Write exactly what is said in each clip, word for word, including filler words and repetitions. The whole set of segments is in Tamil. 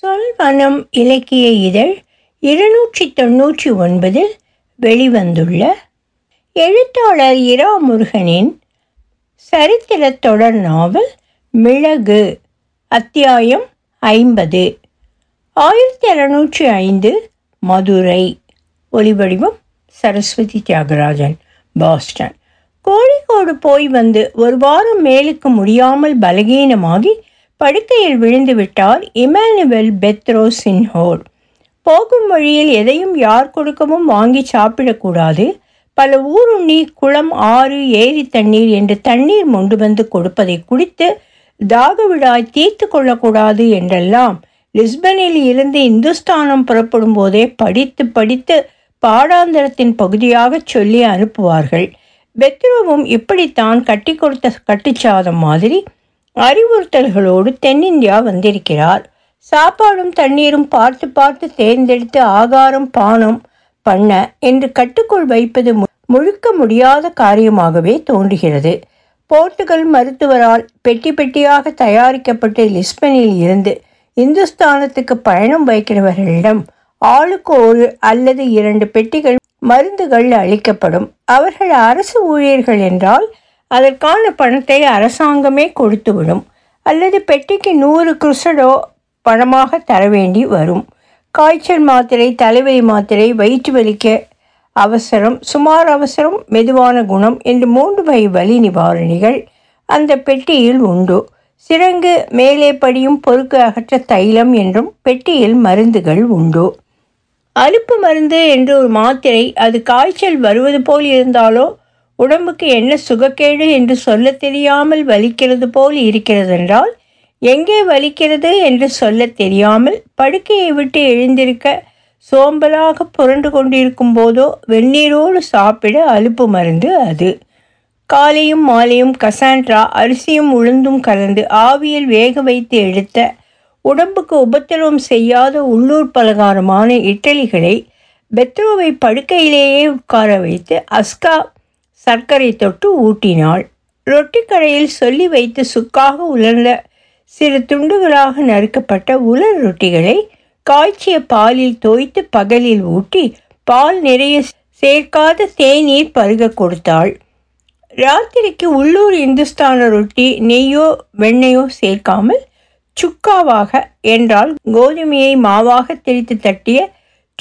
சொல்வனம் இலக்கிய இதழ் இருநூற்றி தொன்னூற்றி ஒன்பதில் வெளிவந்துள்ள எழுத்தாளர் இரா முருகனின் சரித்திர தொடர் நாவல் மிளகு அத்தியாயம் ஐம்பது ஆயிரத்தி அறுநூற்றி ஐந்து மதுரை. ஒலிவடிவம் சரஸ்வதி தியாகராஜன், பாஸ்டன். கோழிக்கோடு போய் வந்து ஒரு வாரம் மேலுக்கு முடியாமல் பலகீனமாகி படுக்கையில் விழுந்து விட்டார் இமேனுவல் பெத்ரோஸ். போகும் வழியில் எதையும் யார் கொடுக்கவும் வாங்கி சாப்பிடக்கூடாது. பல ஊருண்ணி, குளம், ஆறு, ஏரி தண்ணீர் என்று தண்ணீர் மொண்டு வந்து கொடுப்பதை குடித்து தாகவிடாய் தீர்த்து கொள்ளக்கூடாது என்றெல்லாம் லிஸ்பனில் இருந்து இந்துஸ்தானம் புறப்படும் போதே படித்து படித்து பாடாந்திரத்தின் பகுதியாக சொல்லி அனுப்புவார்கள். பெத்ரோவும் இப்படித்தான் கட்டி கொடுத்த கட்டிச்சாதம் மாதிரி அறிவுறுத்தல்களோடு தென்னிந்தியா வந்திருக்கிறார். சாப்பாடும் தண்ணீரும் பார்த்து பார்த்து தேர்ந்தெடுத்து ஆகாரம் பானம் பண்ண என்று கட்டுக்குள் வைப்பது முழுக்க முடியாத காரியமாகவே தோன்றுகிறது. போர்த்துகல் மருத்துவரால் பெட்டி பெட்டியாக தயாரிக்கப்பட்டு லிஸ்பனில் இருந்து இந்துஸ்தானத்துக்கு பயணம் வைக்கிறவர்களிடம் ஆளுக்கு ஒரு அல்லது இரண்டு பெட்டிகள் மருந்துகள் அளிக்கப்படும். அவர்கள் அரசு ஊழியர்கள் என்றால் அதற்கான பணத்தை அரசாங்கமே கொடுத்துவிடும், அல்லது பெட்டிக்கு நூறு குருசடோ பணமாக தர வேண்டி வரும். காய்ச்சல் மாத்திரை, தலைவலி மாத்திரை, வயிற்று வலிக்க அவசரம், சுமார் அவசரம், மெதுவான குணம் என்று மூன்று வகை வலி நிவாரணிகள் அந்த பெட்டியில் உண்டு. சிரங்கு, மேலே படியும் பொறுக்கு அகற்ற தைலம் என்றும் பெட்டியில் மருந்துகள் உண்டு. அலுப்பு மருந்து என்று ஒரு மாத்திரை, அது காய்ச்சல் வருவது போல் இருந்தாலோ உடம்புக்கு என்ன சுகக்கேடு என்று சொல்ல தெரியாமல் வலிக்கிறது போல் இருக்கிறதென்றால் எங்கே வலிக்கிறது என்று சொல்ல தெரியாமல் படுக்கையை விட்டு எழுந்திருக்க சோம்பலாக புரண்டு கொண்டிருக்கும் போதோ வெந்நீரோடு சாப்பிட அலுப்பு மருந்து அது. காலையும் மாலையும் கசான்ட்ரா அரிசியும் உளுந்தும் கலந்து ஆவியில் வேக வைத்து எடுத்த உடம்புக்கு உபத்திரவம் செய்யாத உள்ளூர் பலகாரமான இட்டலிகளை பெத்ரோவை படுக்கையிலேயே உட்கார வைத்து அஸ்கா சர்க்கரை தொட்டு ஊட்டினாள். ரொட்டி கடையில் சொல்லி வைத்து சுக்காக உலர்ந்த சிறு துண்டுகளாக நறுக்கப்பட்ட உலர் ரொட்டிகளை காய்ச்சிய பாலில் தோய்த்து பகலில் ஊட்டி பால் நிறைய சேர்க்காத தேநீர் பருக கொடுத்தாள். ராத்திரிக்கு உள்ளூர் இந்துஸ்தான ரொட்டி நெய்யோ வெண்ணையோ சேர்க்காமல் சுக்காவாக என்றால் கோதுமையை மாவாக திரித்து தட்டிய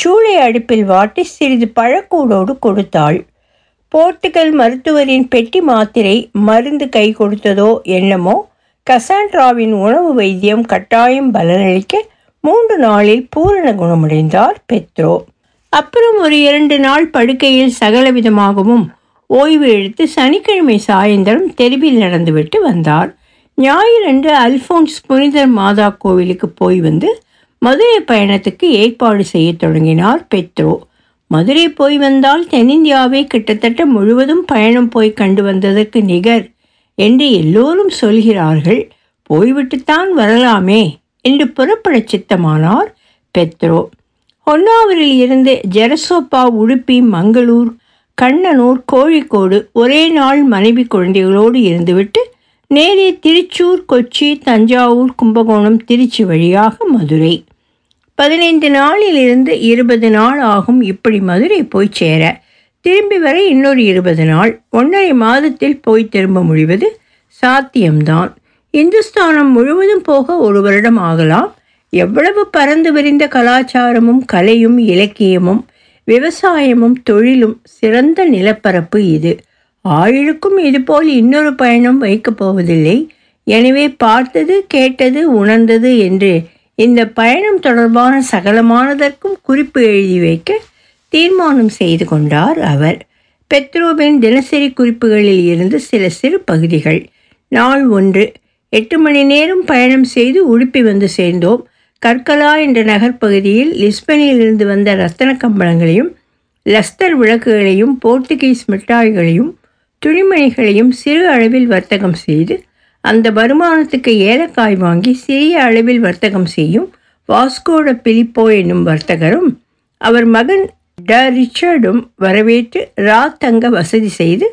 சூளை அடுப்பில் வாட்டி சிறிது பழக்கூடோடு கொடுத்தாள். போர்த்துகல் மருத்துவரின் பெட்டி மாத்திரை மருந்து கை கொடுத்ததோ என்னமோ, கசான்ட்ராவின் உணவு வைத்தியம் கட்டாயம் பலனளிக்க மூன்று நாளில் பூரண குணமடைந்தார் பெத்ரோ. அப்புறம் ஒரு இரண்டு நாள் படுக்கையில் சகலவிதமாகவும் ஓய்வு எடுத்து சனிக்கிழமை சாயந்தரம் தெருவில் நடந்துவிட்டு வந்தார். ஞாயிறன்று அல்போன்ஸ் புனிதர் மாதா கோவிலுக்கு போய் வந்து மதுரை பயணத்துக்கு ஏற்பாடு செய்ய தொடங்கினார் பெத்ரோ. மதுரை போய் வந்தால் தென்னிந்தியாவை கிட்டத்தட்ட முழுவதும் பயணம் போய் கண்டு வந்ததற்கு நிகர் என்று எல்லோரும் சொல்கிறார்கள், போய்விட்டுத்தான் வரலாமே என்று புறப்பட சித்தமானார் பெத்ரோ. ஹொன்னாவரில் இருந்து ஜெரசோப்பா, உடுப்பி, மங்களூர், கண்ணனூர், கோழிக்கோடு ஒரே நாள் மனைவி குழந்தைகளோடு இருந்துவிட்டு நேரே திருச்சூர், கொச்சி, தஞ்சாவூர், கும்பகோணம், திருச்சி வழியாக மதுரை. பதினைந்து நாளிலிருந்து இருபது நாள் ஆகும் இப்படி மதுரை போய் சேர. திரும்பி வர இன்னொரு இருபது நாள். ஒன்றரை மாதத்தில் போய் திரும்ப முடிவது சாத்தியம்தான். இந்துஸ்தானம் முழுவதும் போக ஒரு வருடம் ஆகலாம். எவ்வளவு பறந்து விரிந்த கலாச்சாரமும் கலையும் இலக்கியமும் விவசாயமும் தொழிலும் சிறந்த நிலப்பரப்பு இது. ஆயிழுக்கும் இதுபோல் இன்னொரு பயணம் வைக்கப் போவதில்லை. எனவே பார்த்தது, கேட்டது, உணர்ந்தது என்று இந்த பயணம் தொடர்பான சகலமானதற்கும் குறிப்பு எழுதி வைக்க தீர்மானம் செய்து கொண்டார் அவர். பெத்ரோவின் தினசரி குறிப்புகளில் இருந்து சில சிறு பகுதிகள். நாள் ஒன்று. எட்டு மணி நேரம் பயணம் செய்து உடுப்பி வந்து சேர்ந்தோம். கற்கலா என்ற நகர்ப்பகுதியில் லிஸ்பனிலிருந்து வந்த ரத்தன கம்பளங்களையும் லஸ்தர் விளக்குகளையும் போர்த்துகீஸ் மிட்டாய்களையும் துணிமணிகளையும் சிறு அளவில் வர்த்தகம் செய்து அந்த வருமானத்துக்கு ஏலக்காய் வாங்கி சிறிய அளவில் வர்த்தகம் செய்யும் வாஸ்கோட பிலிப்போ என்னும் வர்த்தகரும் அவர் மகன் ட ரிச்சர்டும் வரவேற்று ரா தங்க வசதி செய்து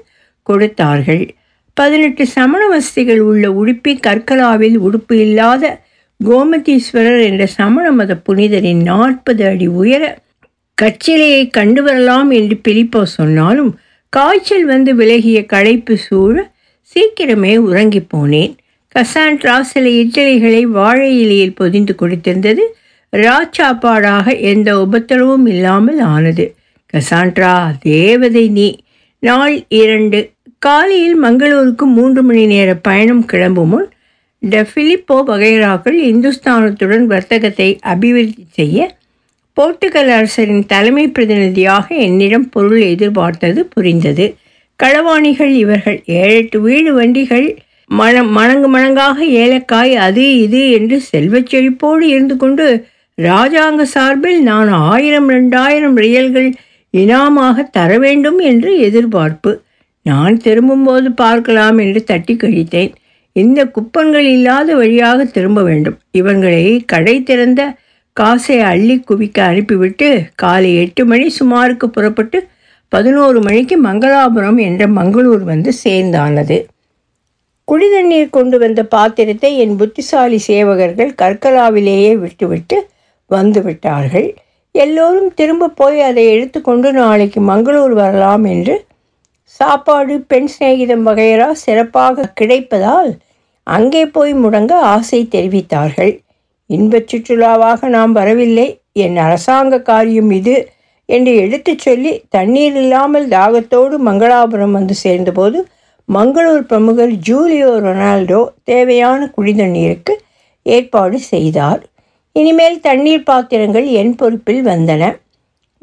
கொடுத்தார்கள். பதினெட்டு சமண வசதிகள் உள்ள உடுப்பி கற்கலாவில் உடுப்பு இல்லாத கோமதீஸ்வரர் என்ற சமண மத புனிதரின் நாற்பது அடி உயர கச்சிலையை கண்டு வரலாம் என்று பிலிப்போ சொன்னாலும் காய்ச்சல் வந்து விலகிய களைப்பு சூழ சீக்கிரமே உறங்கி போனேன். கசான்ட்ரா சில இட்டலிகளை வாழை இலையில் பொதிந்து கொடுத்திருந்தது. ராச்சாப்பாடாக எந்த உபத்திரவும் இல்லாமல் ஆனது. கசான்ட்ரா தேவதை நீ. நாள் இரண்டு. காலையில் மங்களூருக்கு மூன்று மணி நேர பயணம் கிளம்பும் முன் ட பிலிப்போ வகைராக்கள் இந்துஸ்தானத்துடன் வர்த்தகத்தை அபிவிருத்தி செய்ய போர்த்துகல் அரசரின் தலைமை பிரதிநிதியாக என்னிடம் பொருள் எதிர்பார்த்தது புரிந்தது. களவாணிகள் இவர்கள். ஏழெட்டு வீடு வண்டிகள் மண மணங்கு மணங்காக ஏலக்காய் அது இது என்று செல்வச் செழிப்போடு இருந்து கொண்டு இராஜாங்க சார்பில் நான் ஆயிரம் ரெண்டாயிரம் ரியல்கள் இனாமாக தர வேண்டும் என்று எதிர்பார்ப்பு. நான் திரும்பும்போது பார்க்கலாம் என்று தட்டி கழித்தேன். இந்த குப்பங்கள் இல்லாத வழியாக திரும்ப வேண்டும். இவங்களை கடை திறந்த காசை அள்ளி குவிக்க அனுப்பிவிட்டு காலை எட்டு மணி சுமாருக்கு புறப்பட்டு பதினோரு மணிக்கு மங்களாபுரம் என்ற மங்களூர் வந்து சேர்ந்தானது. குடிதண்ணீர் கொண்டு வந்த பாத்திரத்தை என் புத்திசாலி சேவகர்கள் கற்கலாவிலேயே விட்டுவிட்டு வந்துவிட்டார்கள். எல்லோரும் திரும்ப போய் அதை எடுத்துக்கொண்டு நாளைக்கு மங்களூர் வரலாம் என்று. சாப்பாடு பெண் சிநேகிதம் வகையரா சிறப்பாக கிடைப்பதால் அங்கே போய் முடங்க ஆசை தெரிவித்தார்கள். இன்பச் சுற்றுலாவாக நாம் வரவில்லை, என் அரசாங்க காரியம் இது என்று எடுத்துச் சொல்லி தண்ணீர் இல்லாமல் தாகத்தோடு மங்களாபுரம் வந்து சேர்ந்தபோது மங்களூர் பிரமுகர் ஜூலியோ ரொனால்டோ தேவையான குடிதண்ணீருக்கு ஏற்பாடு செய்தார். இனிமேல் தண்ணீர் பாத்திரங்கள் என் பொறுப்பில் வந்தன.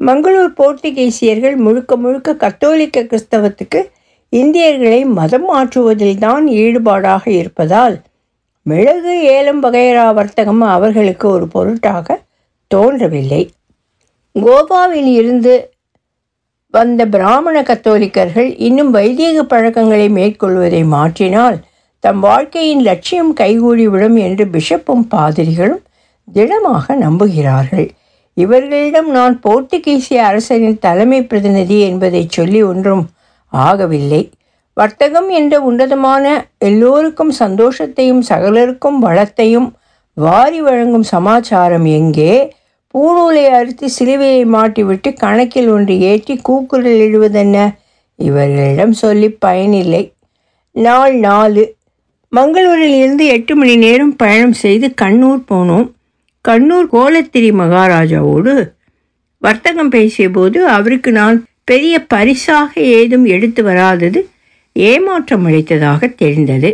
மங்களூர் போர்த்துகீசியர்கள் முழுக்க முழுக்க கத்தோலிக்க கிறிஸ்தவத்துக்கு இந்தியர்களை மதம் மாற்றுவதில்தான் ஈடுபாடாக இருப்பதால் மிளகு ஏலம் வகைரா வர்த்தகம் அவர்களுக்கு ஒரு பொருட்டாக தோன்றவில்லை. கோவாவில் இருந்து வந்த பிராமண கத்தோலிக்கர்கள் இன்னும் வைதிக பழக்கங்களை மேற்கொள்வதை மாற்றினால் தம் வாழ்க்கையின் லட்சியம் கைகூடிவிடும் என்று பிஷப்பும் பாதிரிகளும் திடமாக நம்புகிறார்கள். இவர்களிடம் நான் போர்த்துகீசிய அரசரின் தலைமை பிரதிநிதி என்பதை சொல்லி ஒன்றும் ஆகவில்லை. வர்த்தகம் என்ற உன்னதமான எல்லோருக்கும் சந்தோஷத்தையும் சகலருக்கும் வளத்தையும் வாரி வழங்கும் சமாச்சாரம் எங்கே? பூநூலை அறுத்து சிலுவையை மாட்டிவிட்டு கணக்கில் ஒன்று ஏற்றி கூக்குரல் இடுவதென்ன? இவர்களிடம் சொல்லி பயனில்லை. நாள் நாலு. மங்களூரில் இருந்து எட்டு மணி நேரம் பயணம் செய்து கண்ணூர் போனோம். கண்ணூர் கோலத்திரி மகாராஜாவோடு வர்த்தகம் பேசிய போது அவருக்கு நான் பெரிய பரிசாக ஏதும் எடுத்து வராதது ஏமாற்றம் அளித்ததாக தெரிந்தது.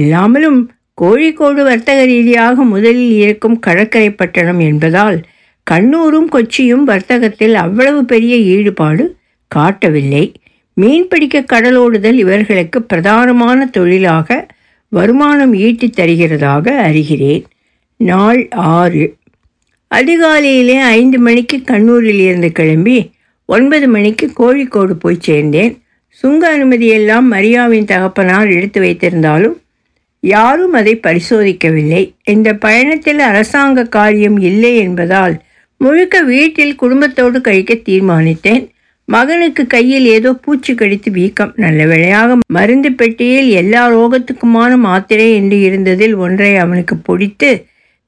இல்லாமலும் கோழிக்கோடு வர்த்தக ரீதியாக முதலில் இருக்கும் கடற்கரை பட்டணம் என்பதால் கண்ணூரும் கொச்சியும் வர்த்தகத்தில் அவ்வளவு பெரிய ஈடுபாடு காட்டவில்லை. மீன்பிடிக்க கடலோடுதல் இவர்களுக்கு பிரதானமான தொழிலாக வருமானம் ஈட்டி தருகிறதாக அறிகிறேன். நாள் ஆறு. அதிகாலையிலே ஐந்து மணிக்கு கண்ணூரில் இருந்து கிளம்பி ஒன்பது மணிக்கு கோழிக்கோடு போய் சேர்ந்தேன். சுங்க அனுமதியெல்லாம் மரியாவின் தகப்பனார் எடுத்து வைத்திருந்தாலும் யாரும் அதை பரிசோதிக்கவில்லை. இந்த பயணத்தில் அரசாங்க காரியம் இல்லை என்பதால் முழுக்க வீட்டில் குடும்பத்தோடு கழிக்க தீர்மானித்தேன். மகனுக்கு கையில் ஏதோ பூச்சி கடித்து வீக்கம். நல்ல வேளையாக மருந்து பெட்டியில் எல்லா ரோகத்துக்குமான மாத்திரை என்று இருந்ததில் ஒன்றை அவனுக்கு பொடித்து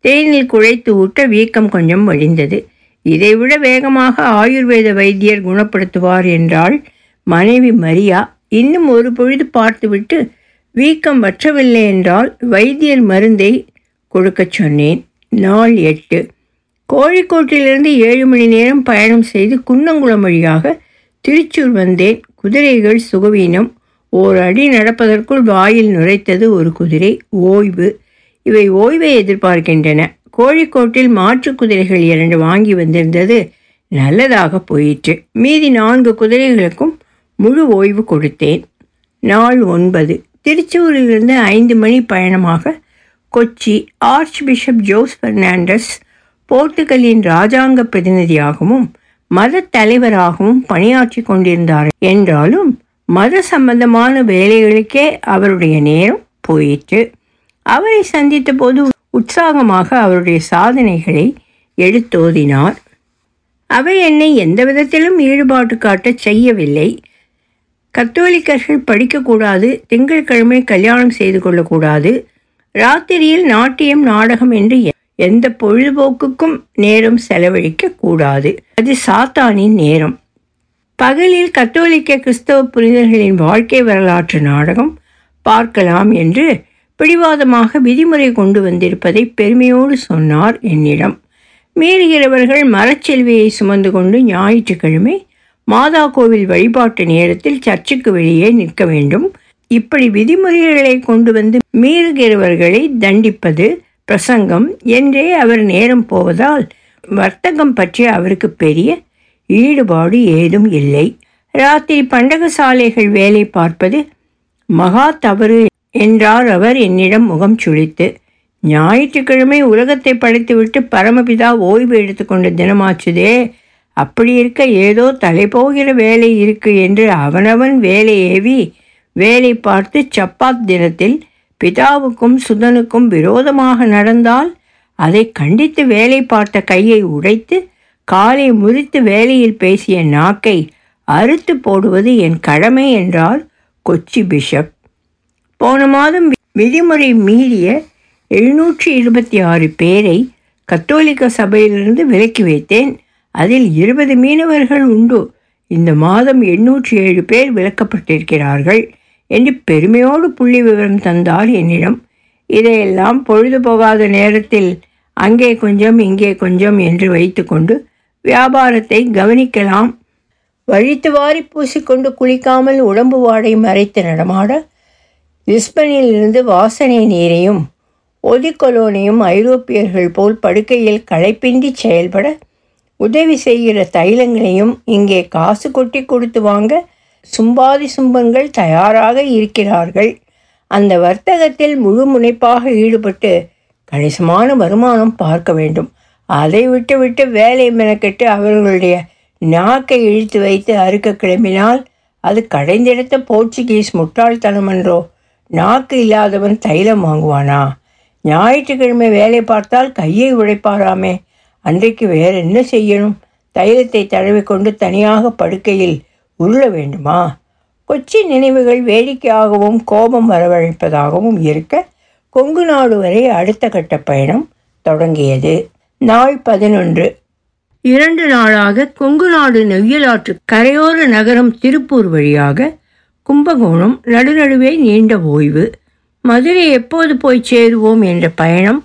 தேனில் குழைத்து ஊட்ட வீக்கம் கொஞ்சம் வழிந்தது. இதைவிட வேகமாக ஆயுர்வேத வைத்தியர் குணப்படுத்துவார் என்றாள் மனைவி மரியா. இன்னும் ஒரு பொழுது பார்த்துவிட்டு வீக்கம் வற்றவில்லை என்றால் வைத்தியர் மருந்தை கொடுக்க சொன்னேன். நாள் எட்டு. கோழிக்கோட்டிலிருந்து ஏழு மணி நேரம் பயணம் செய்து குன்னங்குளம் வழியாக திருச்சூர் வந்தேன். குதிரைகள் சுகவீனம். ஓர் அடி நடப்பதற்குள் வாயில் நுரைத்தது ஒரு குதிரை. ஓய்வு. இவை ஓய்வை எதிர்பார்க்கின்றன. கோழிக்கோட்டில் மாற்று குதிரைகள் இரண்டு வாங்கி வந்திருந்தது. நல்லதாக போயிற்று. மீதி நான்கு குதிரைகளுக்கும் முழு ஓய்வு கொடுத்தேன். நாள் ஒன்பது. திருச்சூரிலிருந்து ஐந்து மணி பயணமாக Kochi. Archbishop Jose Fernandes போர்த்துகலின் இராஜாங்க பிரதிநிதியாகவும் மத தலைவராகவும் பணியாற்றி கொண்டிருந்தார் என்றாலும் மத சம்பந்தமான வேலைகளுக்கே அவருடைய நேரம் போயிற்று. அவரை சந்தித்த போது உற்சாகமாக அவருடைய சாதனைகளை எடுத்தோதினார். அவர் என்னை எந்த விதத்திலும் ஈடுபாட்டு காட்டச் செய்யவில்லை. கத்தோலிக்கர்கள் படிக்கக்கூடாது, திங்கட்கிழமை கல்யாணம் செய்து கொள்ளக்கூடாது, ராத்திரியில் நாட்டியம் நாடகம் என்று எந்த பொழுதுபோக்குக்கும் நேரம் செலவழிக்க கூடாது. அது சாத்தானின் நேரம். பகலில் கத்தோலிக்க கிறிஸ்தவ புனிதர்களின் வாழ்க்கை வரலாற்று நாடகம் பார்க்கலாம் என்று பிடிவாதமாக விதிமுறை கொண்டு வந்திருப்பதை பெருமையோடு சொன்னார் என்னிடம். மீறுகிறவர்கள் மரச்செல்வியை சுமந்து கொண்டு ஞாயிற்றுக்கிழமை மாதா கோவில் வழிபாட்டு நேரத்தில் சர்ச்சுக்கு வெளியே நிற்க வேண்டும். இப்படி விதிமுறைகளை கொண்டு வந்து மீறுகிறவர்களை தண்டிப்பது பிரசங்கம் என்றே அவர் நேரம் போவதால் வர்த்தகம் பற்றி அவருக்கு பெரிய ஈடுபாடு ஏதும் இல்லை. ராத்திரி பண்டக சாலைகள் வேலை பார்ப்பது மகா தவறு என்றார் அவர் என்னிடம் முகம் சுழித்து. ஞாயிற்றுக்கிழமை உலகத்தை படைத்துவிட்டு பரமபிதா ஓய்வு எடுத்துக்கொண்ட தினமாச்சுதே, அப்படி இருக்க ஏதோ தலைபோகிற வேலை இருக்கு என்று அவனவன் வேலை ஏவி வேலை பார்த்து சப்பாத் தினத்தில் பிதாவுக்கும் சுதனுக்கும் விரோதமாக நடந்தால் அதை கண்டித்து வேலை பார்த்த கையை உடைத்து காலை முறித்து வேலையில் பேசிய நாக்கை அறுத்து போடுவது என் கடமை என்றார் கொச்சி பிஷப். போன மாதம் விதிமுறை மீறிய எழுநூற்றி இருபத்தி ஆறு பேரை கத்தோலிக்க சபையிலிருந்து விலக்கி வைத்தேன். அதில் இருபது மீனவர்கள் உண்டு. இந்த மாதம் எண்ணூற்றி ஏழு பேர் விலக்கப்பட்டிருக்கிறார்கள் என்று பெருமையோடு புள்ளி விவரம் தந்தார் என்னிடம். இதையெல்லாம் பொழுதுபோகாத நேரத்தில் அங்கே கொஞ்சம் இங்கே கொஞ்சம் என்று வைத்து கொண்டு வியாபாரத்தை கவனிக்கலாம். வழித்து வாரி பூசிக்கொண்டு குளிக்காமல் உடம்பு வாடை மறைத்து நடமாட லிஸ்பனிலிருந்து வாசனை நீரையும் ஒதிக்கொலோனையும் ஐரோப்பியர்கள் போல் படுக்கையில் களைப்பின்றி செயல்பட உதவி செய்கிற தைலங்களையும் இங்கே காசு கொட்டி கொடுத்து வாங்க சும்பாதி சும்பங்கள் தயாராக இருக்கிறார்கள். அந்த வர்த்தகத்தில் முழு முனைப்பாக ஈடுபட்டு கணிசமான வருமானம் பார்க்க வேண்டும். அதை விட்டு விட்டு வேலை மெனக்கெட்டு அவர்களுடைய நாக்கை இழுத்து வைத்து அறுக்க கிளம்பினால் அது கடைந்தெடுத்த போர்ச்சுகீஸ் முட்டாள்தனமன்றோ. நாக்கு இல்லாதவன் தைலம் வாங்குவானா? ஞாயிற்றுக்கிழமை வேலை பார்த்தால் கையை உழைப்பாராமே, அன்றைக்கு வேறு என்ன செய்யணும்? தைலத்தை தடவிக்கொண்டு தனியாக படுக்கையில் உருள வேண்டுமா? கொச்சி நினைவுகள் வேடிக்கையாகவும் கோபம் வரவழைப்பதாகவும் இருக்க கொங்கு நாடு வரை அடுத்த கட்ட பயணம் தொடங்கியது. நாள் பதினொன்று. இரண்டு நாளாக கொங்கு நாடு நெய்யலாற்று கரையோர நகரம் திருப்பூர் வழியாக கும்பகோணம், நடுநடுவே நீண்ட ஓய்வு. மதுரை எப்போது போய் சேருவோம் என்ற பயணம்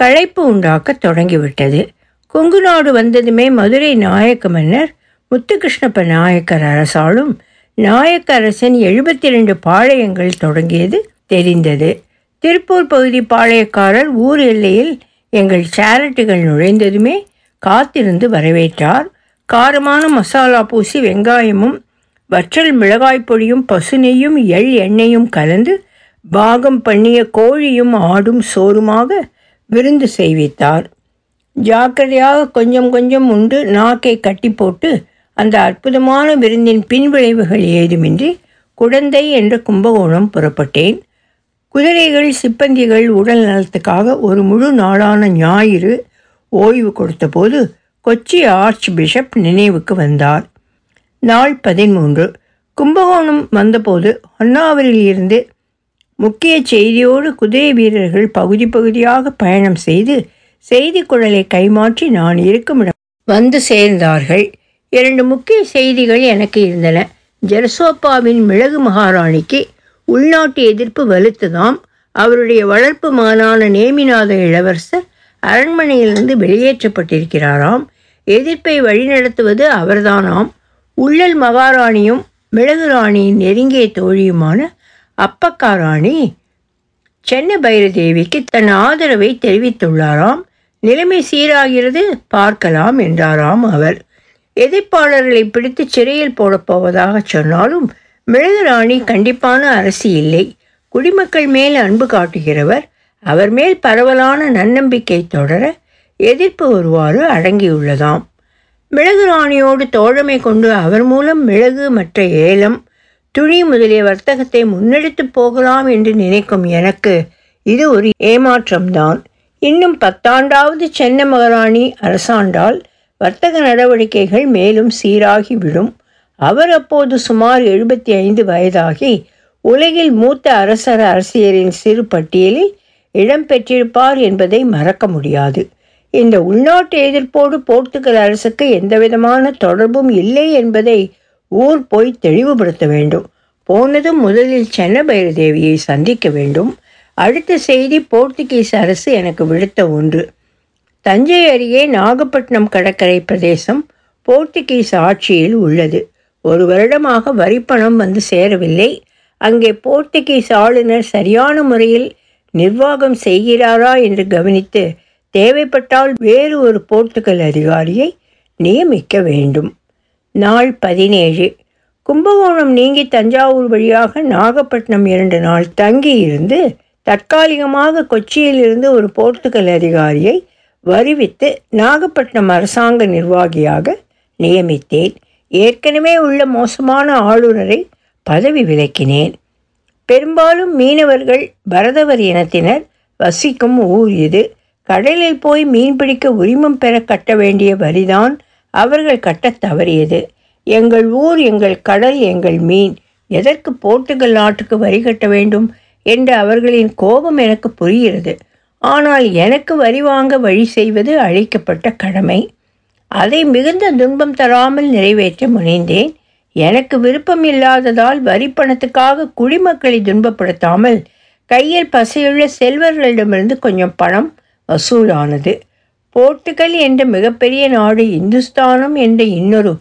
களைப்பு உண்டாக்க தொடங்கிவிட்டது. கொங்கு நாடு வந்ததுமே மதுரை நாயக்க மன்னர் முத்து கிருஷ்ணப்ப நாயக்கர் அரசாலும் நாயக்க அரசின் எழுபத்தி இரண்டு பாளையங்கள் தொடங்கியது தெரிந்தது. திருப்பூர் பகுதி பாளையக்காரர் ஊர் எல்லையில் எங்கள் சேரட்டுகள் நுழைந்ததுமே காத்திருந்து வரவேற்றார். காரமான மசாலா பூசி வெங்காயமும் வற்றல் மிளகாய் பொடியும் பசுநெய்யும் எள் எண்ணெயும் கலந்து பாகம் பண்ணிய கோழியும் ஆடும் சோறுமாக விருந்து செய்வித்தார். ஜாக்கிரதையாக கொஞ்சம் கொஞ்சம் உண்டு நாக்கை கட்டி போட்டு அந்த அற்புதமான விருந்தின் பின்விளைவுகள் ஏதுமின்றி குடந்தை என்ற கும்பகோணம் புறப்பட்டேன். குதிரைகள் சிப்பந்திகள் உடல் நலத்துக்காக ஒரு முழு நாளான ஞாயிறு ஓய்வு கொடுத்தபோது கொச்சி ஆர்ச் பிஷப் நினைவுக்கு வந்தார். நாள் பதிமூன்று. கும்பகோணம் வந்தபோது ஹொன்னாவரில் இருந்து முக்கிய செய்தியோடு குதிரை வீரர்கள் பகுதி பகுதியாக பயணம் செய்து செய்தி குழலை கைமாற்றி நான் இருக்கும் இடம் வந்து சேர்ந்தார்கள். இரண்டு முக்கிய செய்திகள் எனக்கு இருந்தன. ஜெரசோப்பாவின் மிளகு மகாராணிக்கு உள்நாட்டு எதிர்ப்பு வலுத்துதாம். அவருடைய வளர்ப்பு மகனான நேமிநாத இளவரசர் அரண்மனையிலிருந்து வெளியேற்றப்பட்டிருக்கிறாராம். எதிர்ப்பை வழிநடத்துவது அவர்தானாம். உள்ளல் மகாராணியும் மிளகு ராணியின் நெருங்கிய தோழியுமான அப்பக்காராணி சென்ன பைர தேவிக்கு தன் ஆதரவை தெரிவித்துள்ளாராம். நிலைமை சீராகிறது, பார்க்கலாம் என்றாராம் அவர். எதிர்ப்பாளர்களை பிடித்து சிறையில் போடப்போவதாக சொன்னாலும் மிளகுராணி கண்டிப்பான அரசி இல்லை. குடிமக்கள் மேல் அன்பு காட்டுகிறவர். அவர் மேல் பரவலான நன்னம்பிக்கை தொடர எதிர்ப்பு ஒருவாறு அடங்கியுள்ளதாம். மிளகுராணியோடு தோழமை கொண்டு அவர் மூலம் மிளகு மற்ற ஏலம் துணி முதலிய வர்த்தகத்தை முன்னெடுத்து போகலாம் என்று நினைக்கும் எனக்கு இது ஒரு ஏமாற்றம்தான். இன்னும் பத்தாண்டாவது சென்ன மகாராணி அரசாண்டால் வர்த்தக நடவடிக்கைகள் மேலும் சீராகிவிடும். அவர் அப்போது சுமார் எழுபத்தி ஐந்து வயதாகி உலகில் மூத்த அரசர் அரசியரின் சிறு பட்டியலில் இடம் பெற்றிருப்பார் என்பதை மறக்க முடியாது. இந்த உள்நாட்டு எதிர்ப்போடு போர்த்துகல் அரசுக்கு எந்தவிதமான தொடர்பும் இல்லை என்பதை ஊர் போய் தெளிவுபடுத்த வேண்டும். போனதும் முதலில் சென்ன பைர தேவியை சந்திக்க வேண்டும். அடுத்த செய்தி போர்த்துகீஸ் அரசு எனக்கு விடுத்த ஒன்று. தஞ்சை அருகே நாகப்பட்டினம் கடற்கரை பிரதேசம் போர்த்துகீஸ் ஆட்சியில் உள்ளது. ஒரு வருடமாக வரிப்பணம் வந்து சேரவில்லை. அங்கே போர்த்துகீஸ் ஆளுநர் சரியான முறையில் நிர்வாகம் செய்கிறாரா என்று கவனித்து தேவைப்பட்டால் வேறு ஒரு போர்த்துகல் அதிகாரியை நியமிக்க வேண்டும். நாள் பதினேழு. கும்பகோணம் நீங்கி தஞ்சாவூர் வழியாக நாகப்பட்டினம் இரண்டு நாள் தங்கியிருந்து தற்காலிகமாக கொச்சியிலிருந்து ஒரு போர்த்துகல் அதிகாரியை வருவித்து நாகப்பட்டினம் அரசாங்க நிர்வாகியாக நியமித்தேன். ஏற்கனவே உள்ள மோசமான ஆளுநரை பதவி விலக்கினேன். பெரும்பாலும் மீனவர்கள் பரதவர் இனத்தினர் வசிக்கும் ஊர் இது. கடலில் போய் மீன்பிடிக்க உரிமம் பெற கட்ட வேண்டிய வரிதான் அவர்கள் கட்ட தவறியது. எங்கள் ஊர், எங்கள் கடல், எங்கள் மீன், எதற்கு போர்த்துகல் நாட்டுக்கு வரி கட்ட வேண்டும் என்று அவர்களின் கோபம் எனக்கு புரிகிறது. ஆனால் எனக்கு வரி வாங்க வழி செய்வது அளிக்கப்பட்ட கடமை. அதை மிகுந்த துன்பம் தராமல் நிறைவேற்ற முனைந்தேன். எனக்கு விருப்பம் இல்லாததால் வரி பணத்துக்காக குடிமக்களை துன்பப்படுத்தாமல் கையில் பசியுள்ள செல்வர்களிடமிருந்து கொஞ்சம் பணம் வசூலானது. போர்த்துகல் என்ற மிகப்பெரிய நாடு இந்துஸ்தானம் என்ற இன்னொரு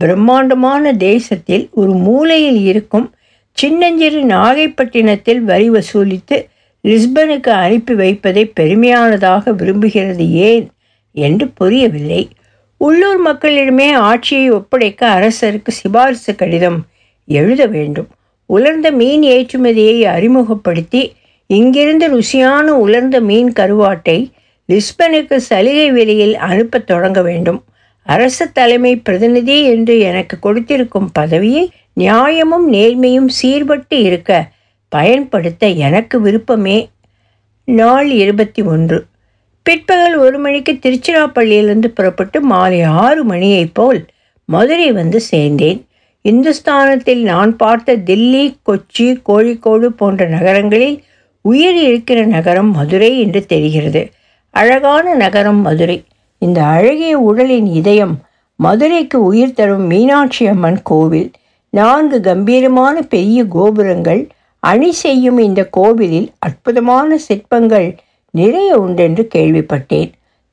பிரம்மாண்டமான தேசத்தில் ஒரு மூலையில் இருக்கும் சின்னஞ்சிறு நாகைப்பட்டினத்தில் வரி வசூலித்து லிஸ்பனுக்கு அனுப்பி வைப்பதை பெருமையானதாக விரும்புகிறது ஏன் என்று புரியவில்லை. உள்ளூர் மக்களிடமே ஆட்சியை ஒப்படைக்க அரசருக்கு சிபாரிசு கடிதம் எழுத வேண்டும். உலர்ந்த மீன் ஏற்றுமதியை அறிமுகப்படுத்தி இங்கிருந்து ருசியான உலர்ந்த மீன் கருவாட்டை லிஸ்பனுக்கு சலுகை விலையில் அனுப்பத் தொடங்க வேண்டும். அரசு தலைமை பிரதிநிதி என்று எனக்கு கொடுத்திருக்கும் பதவியை நியாயமும் நேர்மையும் சீர்பட்டு இருக்க பயன்படுத்த எனக்கு விருப்பமே. நாள் இருபத்தி ஒன்று. பிற்பகல் ஒரு மணிக்கு திருச்சிராப்பள்ளியிலிருந்து புறப்பட்டு மாலை ஆறு மணியைப் போல் மதுரை வந்து சேர்ந்தேன். இந்துஸ்தானத்தில் நான் பார்த்த தில்லி, கொச்சி, கோழிக்கோடு போன்ற நகரங்களில் உயிர் இருக்கிற நகரம் மதுரை என்று தெரிகிறது. அழகான நகரம் மதுரை. இந்த அழகிய உடலின் இதயம் மதுரைக்கு உயிர் தரும் மீனாட்சி அம்மன் கோவில். நான்கு கம்பீரமான பெரிய கோபுரங்கள் அணி செய்யும் இந்த கோவிலில் அற்புதமான சிற்பங்கள் நிறைய உண்டென்று கேள்விப்பட்டேன்.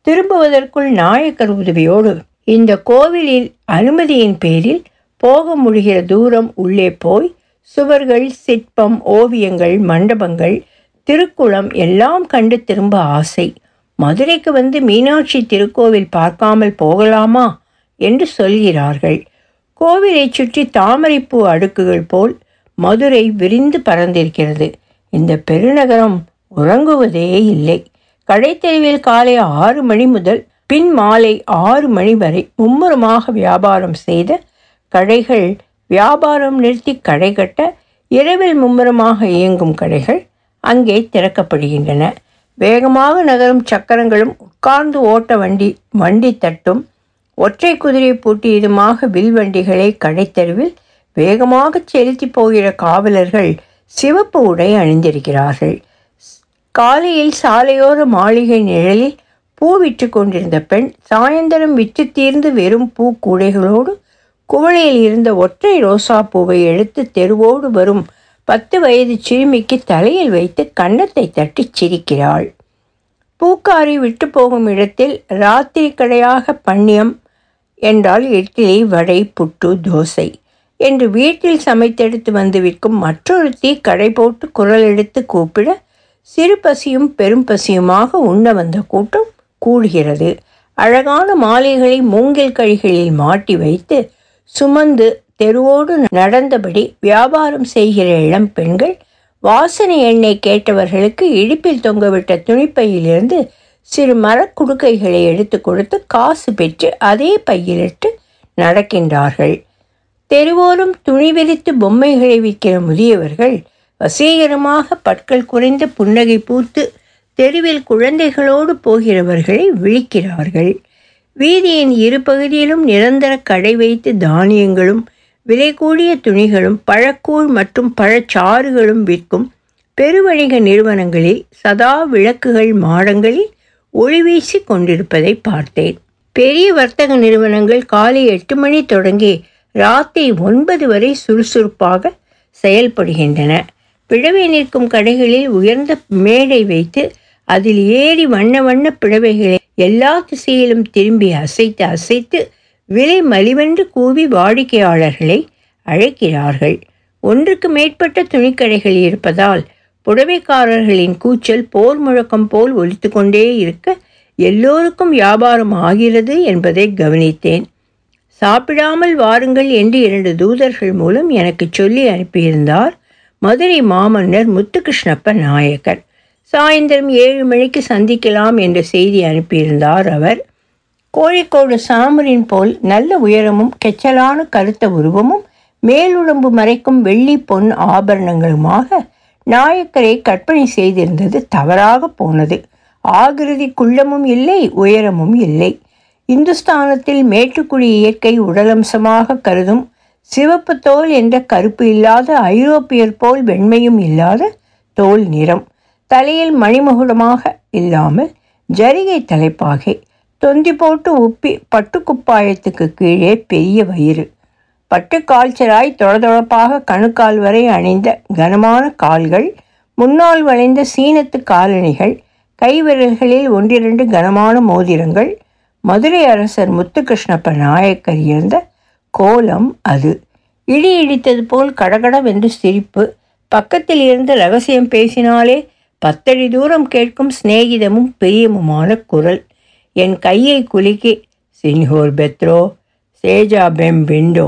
திரும்புவதற்குள் நாயக்கர் உதவியோடு இந்த கோவிலில் அனுமதியின் பேரில் போக முடிகிற தூரம் உள்ளே போய் சுவர்கள், சிற்பம், ஓவியங்கள், மண்டபங்கள், திருக்குளம் எல்லாம் கண்டு திரும்ப ஆசை. மதுரைக்கு வந்து மீனாட்சி திருக்கோவில் பார்க்காமல் போகலாமா என்று சொல்கிறார்கள். கோவிலை சுற்றி தாமரைப்பூ அடுக்குகள் போல் மதுரை விரிந்து பறந்திருக்கிறது. இந்த பெருநகரம் உறங்குவதே இல்லை. கடைத்தெருவில் காலை ஆறு மணி முதல் பின் மாலை ஆறு மணி வரை மும்முரமாக வியாபாரம் செய்த கடைகள், வியாபாரம் நிறுத்தி கடை கட்ட இரவில் மும்முரமாக இயங்கும் கடைகள் அங்கே திறக்கப்படுகின்றன. வேகமாக நகரும் சக்கரங்களும் உட்கார்ந்து ஓட்ட வண்டி வண்டி தட்டும் ஒற்றை குதிரை பூட்டியதுமாக வில்வண்டிகளை கடைத்தெருவில் வேகமாக செலுத்தி போகிற காவலர்கள் சிவப்பு உடை அணிந்திருக்கிறார்கள். காலையில் சாலையோர மாளிகை நிழலில் பூ விற்று கொண்டிருந்த பெண் சாயந்தரம் விற்று தீர்ந்து வெறும் பூ கூடைகளோடு குவளையில் இருந்த ஒற்றை ரோசா பூவை எடுத்து தெருவோடு வரும் பத்து வயது சிறுமிக்கு தலையில் வைத்து கன்னத்தை தட்டி சிரிக்கிறாள். பூக்காரி விட்டு போகும் இடத்தில் ராத்திரி கடையாக பன்னியம் என்றால் இட்லி, வடை, புட்டு, தோசை என்று வீட்டில் சமைத்தெடுத்து வந்து விற்கும் மற்றொருத்தி கடை போட்டு குரல் எடுத்து கூப்பிட சிறு பசியும் பெரும் பசியுமாக உண்ண வந்த கூட்டம் கூடுகிறது. அழகான மாலைகளை மூங்கில் கழிகளில் மாட்டி வைத்து சுமந்து தெருவோடு நடந்தபடி வியாபாரம் செய்கிற இளம் பெண்கள் வாசனை எண்ணெய் கேட்டவர்களுக்கு இடுப்பில் தொங்கவிட்ட துணிப்பையிலிருந்து சிறு மரக்குடுக்கைகளை எடுத்து கொடுத்து காசு பெற்று அதே பையிலிட்டு நடக்கின்றார்கள். தெருவோரும் துணி விரித்து பொம்மைகளை விற்கிற முதியவர்கள் வசீகரமாக பற்கள் குறைந்த புன்னகை பூத்து தெருவில் குழந்தைகளோடு போகிறவர்களை விழிக்கிறார்கள். வீதியின் இரு பகுதியிலும் நிரந்தர கடை வைத்து தானியங்களும் விலை கூடிய துணிகளும் பழக்கூழ் மற்றும் பழச்சாறுகளும் விற்கும் பெருவணிக நிறுவனங்களில் சதா விளக்குகள் மாடங்களில் ஒளிவீசி கொண்டிருப்பதை பார்த்தேன். பெரிய வர்த்தக நிறுவனங்கள் காலை எட்டு மணி தொடங்கி ராத்திரி ஒன்பது வரை சுறுசுறுப்பாக செயல்படுகின்றன. பிழவை நிற்கும் கடைகளில் உயர்ந்த மேடை வைத்து அதில் ஏறி வண்ண வண்ண பிழவைகளை எல்லா திசையிலும் திரும்பி அசைத்து அசைத்து விலை மலிவென்று கூவி வாடிக்கையாளர்களை அழைக்கிறார்கள். ஒன்றுக்கு மேற்பட்ட துணிக்கடைகள் இருப்பதால் புடவைக்காரர்களின் கூச்சல் போர் முழக்கம் போல் ஒலித்து கொண்டே இருக்க எல்லோருக்கும் வியாபாரம் ஆகிறது என்பதை கவனித்தேன். சாப்பிடாமல் வாருங்கள் என்று இரண்டு தூதர்கள் மூலம் எனக்கு சொல்லி அனுப்பியிருந்தார் மதுரை மாமன்னர் முத்து கிருஷ்ணப்ப நாயக்கர். சாயந்தரம் ஏழு மணிக்கு சந்திக்கலாம் என்ற செய்தி அனுப்பியிருந்தார் அவர். கோழிக்கோடு சாமரின் போல் நல்ல உயரமும் கெச்சலான கருத்த உருவமும் மேலுடம்பு மறைக்கும் வெள்ளி பொன் ஆபரணங்களுமாக நாயக்கரை கற்பனை செய்திருந்தது தவறாக போனது. ஆகிருதி குள்ளமும் இல்லை, உயரமும் இல்லை. இந்துஸ்தானத்தில் மேட்டுக்குடி இயற்கை உடலம்சமாக கருதும் சிவப்பு தோல் என்ற கருப்பு இல்லாத, ஐரோப்பியர் போல் வெண்மையும் இல்லாத தோல் நிறம், தலையில் மணிமகுடமாக இல்லாமல் ஜரிகை தலைப்பாகை, தொந்தி போட்டு உப்பி பட்டுக்குப்பாயத்துக்கு கீழே பெரிய வயிறு, பட்டு கால்ச்சராய் தொழதொழப்பாக கணுக்கால் வரை அணிந்த கனமான கால்கள், முன்னால் வளைந்த சீனத்து காலணிகள், கைவிரல்களில் ஒன்றிரண்டு கனமான மோதிரங்கள், மதுரை அரசர் முத்து கிருஷ்ணப்ப நாயக்கர் இருந்த கோலம் அது. இடி இடித்தது போல் கடகடவென்று சிரிப்பு, பக்கத்தில் இருந்து ரகசியம் பேசினாலே பத்தடி தூரம் கேட்கும் சிநேகிதமும் பிரியமுமான குரல். என் கையை குலுக்கி சின்ஹோர் பெத்ரோ சேஜா பெம் விண்டோ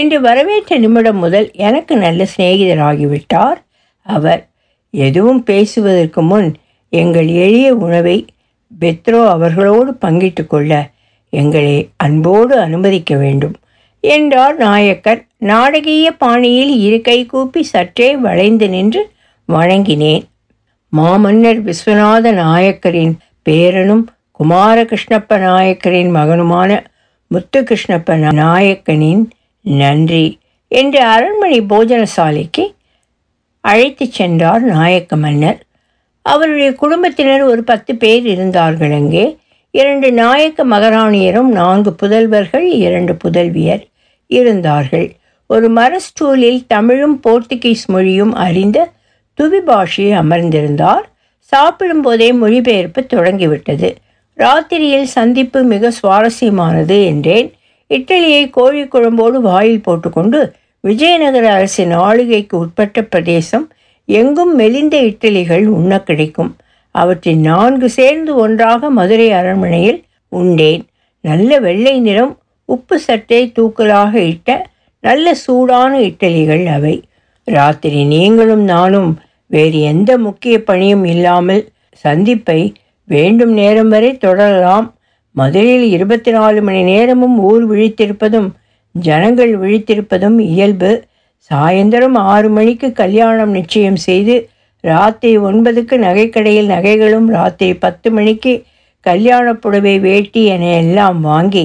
என்று வரவேற்ற நிமிடம் முதல் எனக்கு நல்ல சிநேகிதராகிவிட்டார் அவர். எதுவும் பேசுவதற்கு முன் எங்கள் எளிய உணவை பெத்ரோ அவர்களோடு பங்கிட்டு கொள்ள எங்களை அன்போடு அனுமதிக்க வேண்டும் என்றார் நாயக்கர். நாடகீய பாணியில் இரு கை கூப்பி சற்றே வளைந்து நின்று வணங்கினேன். மாமன்னர் விஸ்வநாத நாயக்கரின் பேரனும் குமார கிருஷ்ணப்ப நாயக்கரின் மகனுமான முத்து கிருஷ்ணப்ப நாயக்கனின் நன்றி என்று அரண்மனை போஜனசாலைக்கு அழைத்து சென்றார் நாயக்க மன்னர். அவருடைய குடும்பத்தினர் ஒரு பத்து பேர் இருந்தார்கள் அங்கே. இரண்டு நாயக்க மகாராணியரும் நான்கு புதல்வர்கள் இரண்டு புதல்வியர் இருந்தார்கள். ஒரு மரஸ்டூலில் தமிழும் போர்த்துகீஸ் மொழியும் அறிந்த துவிபாஷி அமர்ந்திருந்தார். சாப்பிடும்போதே மொழிபெயர்ப்பு தொடங்கிவிட்டது. ராத்திரியில் சந்திப்பு மிக சுவாரஸ்யமானது என்றேன். இட்டலியை கோழி குழம்போடு வாயில் போட்டுக்கொண்டு விஜயநகர அரசின் ஆளுகைக்கு உட்பட்ட பிரதேசம் எங்கும் மெலிந்த இட்டலிகள் உண்ண கிடைக்கும். அவற்றின் நான்கு சேர்ந்து ஒன்றாக மதுரை அரண்மனையில் உண்டேன். நல்ல வெள்ளை நிறம், உப்பு சட்டை தூக்கலாக இட்ட நல்ல சூடான இட்டலிகள் அவை. ராத்திரி நீங்களும் நானும் வேறு எந்த முக்கிய பணியும் இல்லாமல் சந்திப்பை வேண்டும் நேரம் வரை தொடரலாம். மதுரையில் இருபத்தி நாலு மணி நேரமும் ஊர் விழித்திருப்பதும் ஜனங்கள் விழித்திருப்பதும் இயல்பு. சாயந்தரம் ஆறு மணிக்கு கல்யாணம் நிச்சயம் செய்து ராத்திரி ஒன்பதுக்கு நகைக்கடையில் நகைகளும் ராத்திரி பத்து மணிக்கு கல்யாண புடவை வேட்டி என எல்லாம் வாங்கி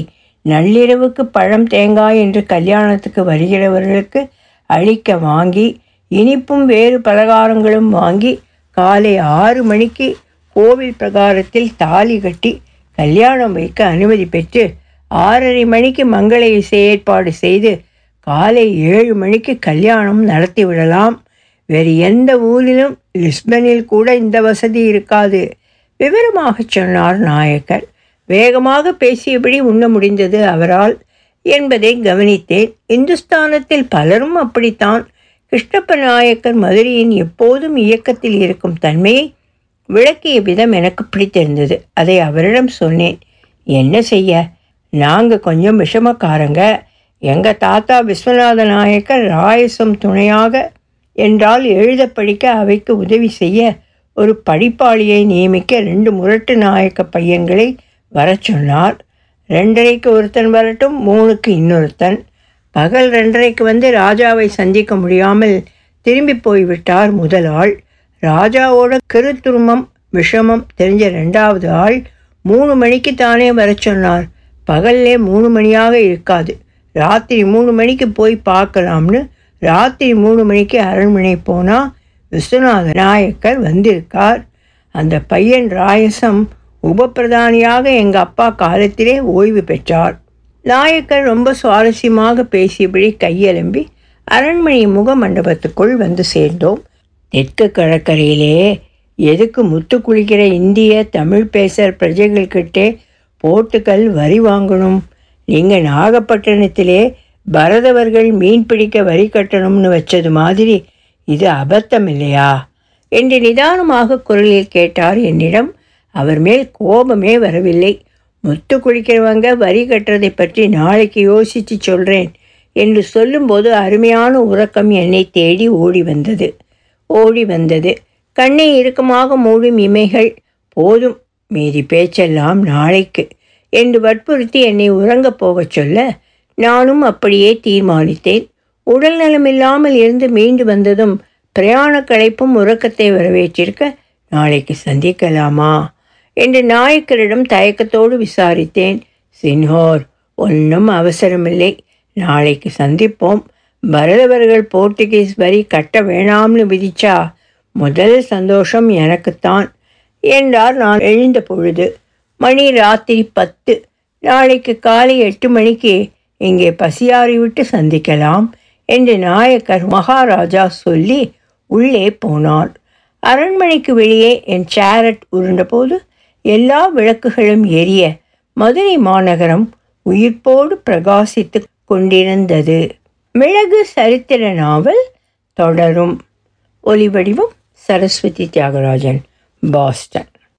நள்ளிரவுக்கு பழம் தேங்காய் என்று கல்யாணத்துக்கு வருகிறவர்களுக்கு அளிக்க வாங்கி இனிப்பும் வேறு பலகாரங்களும் வாங்கி காலை ஆறு மணிக்கு கோவில் பிரகாரத்தில் தாலி கட்டி கல்யாணம் வைக்க அனுமதி பெற்று ஆறரை மணிக்கு மங்கள இசை ஏற்பாடு செய்து காலை ஏழு மணிக்கு கல்யாணம் நடத்தி விடலாம். வேறு எந்த ஊரிலும் லிஸ்பனில் கூட இந்த வசதி இருக்காது விவரமாக சொன்னார் நாயக்கர். வேகமாக பேசியபடி உண்ண முடிந்தது அவரால் என்பதை கவனித்தேன். இந்துஸ்தானத்தில் பலரும் அப்படித்தான். கிருஷ்ணப்ப நாயக்கர் மதுரையின் எப்போதும் இயக்கத்தில் இருக்கும் தன்மையை விளக்கிய விதம் எனக்கு பிடித்திருந்தது. அதை அவரிடம் சொன்னேன். என்ன செய்ய, நாங்கள் கொஞ்சம் விஷமக்காரங்க. எங்கள் தாத்தா விஸ்வநாத நாயக்கர் ராயசம் துணையாக என்றால் எழுத படிக்க அவைக்கு உதவி செய்ய ஒரு படிப்பாளியை நியமிக்க ரெண்டு முரட்டு நாயக்க பையன்களை வர சொன்னார். ரெண்டரைக்கு ஒருத்தன் வரட்டும், மூணுக்கு இன்னொருத்தன். பகல் ரெண்டரைக்கு வந்து ராஜாவை சந்திக்க முடியாமல் திரும்பி போய்விட்டார் முதல் ஆள். ராஜாவோட கிருத்துருமம் விஷமம் தெரிஞ்ச ரெண்டாவது ஆள் மூணு மணிக்கு தானே வர சொன்னார். பகல்லே மூணு மணியாக இருக்காது, ராத்திரி மூணு மணிக்கு போய் பார்க்கலாம்னு ராத்திரி மூணு மணிக்கு அரண்மனை போனால் விஸ்வநாத நாயக்கர் வந்திருக்கார். அந்த பையன் ராயசம் உபப்பிரதானியாக எங்கள் அப்பா காலத்திலே ஓய்வு பெற்றார். நாயக்கர் ரொம்ப சுவாரஸ்யமாக பேசியபடி கையெலும்பி அரண்மனை முக மண்டபத்துக்குள் வந்து சேர்ந்தோம். தெற்கு கடற்கரையிலே எதுக்கு முத்து குளிக்கிற இந்திய தமிழ் பேசர் பிரஜைகள்கிட்டே போட்டுக்கள் வரி வாங்கணும்? நீங்கள் நாகப்பட்டினத்திலே பரதவர்கள் மீன் பிடிக்க வரி கட்டணும்னு வச்சது மாதிரி இது அபத்தம் இல்லையா என்று நிதானமாக குரலில் கேட்டார். என்னிடம் அவர் மேல் கோபமே வரவில்லை. முத்து குளிக்கிறவங்க வரி கட்டுறதை பற்றி நாளைக்கு யோசித்து சொல்கிறேன் என்று சொல்லும்போது அருமையான உறக்கம் என்னை தேடி ஓடி வந்தது ஓடி வந்தது கண்ணை இறுக்கமாக மூடும் இமைகள் போதும், மீதி பேச்செல்லாம் நாளைக்கு என்று வற்புறுத்தி என்னை உறங்கப் போகச் சொல்ல நானும் அப்படியே தீர்மானித்தேன். உடல் நலமில்லாமல் இருந்து மீண்டு வந்ததும் பிரயாண களைப்பும் உறக்கத்தை வரவேற்றிருக்க, நாளைக்கு சந்திக்கலாமா என்று நாயக்கரிடம் தயக்கத்தோடு விசாரித்தேன். சின்ஹோர், ஒன்றும் அவசரமில்லை, நாளைக்கு சந்திப்போம். பரதவர்கள் போர்த்துகீஸ் வரி கட்ட வேணாம்னு விதிச்சா முதல் சந்தோஷம் எனக்குத்தான் என்றார். நான் எழுந்த பொழுது மணி ராத்திரி பத்து. நாளைக்கு காலை எட்டு மணிக்கு இங்கே பசியாறி விட்டு சந்திக்கலாம் என்று நாயக்கர் மகாராஜா சொல்லி உள்ளே போனார். அரண்மனைக்கு வெளியே என் சேரட் உருண்டபோது எல்லா விளக்குகளும் எரிய மதுரை மாநகரம் உயிர்ப்போடு பிரகாசித்து கொண்டிருந்தது. மிளகு சரித்திர நாவல் தொடரும். ஒலிவடிவம் சரஸ்வதி தியாகராஜன், பாஸ்டன்.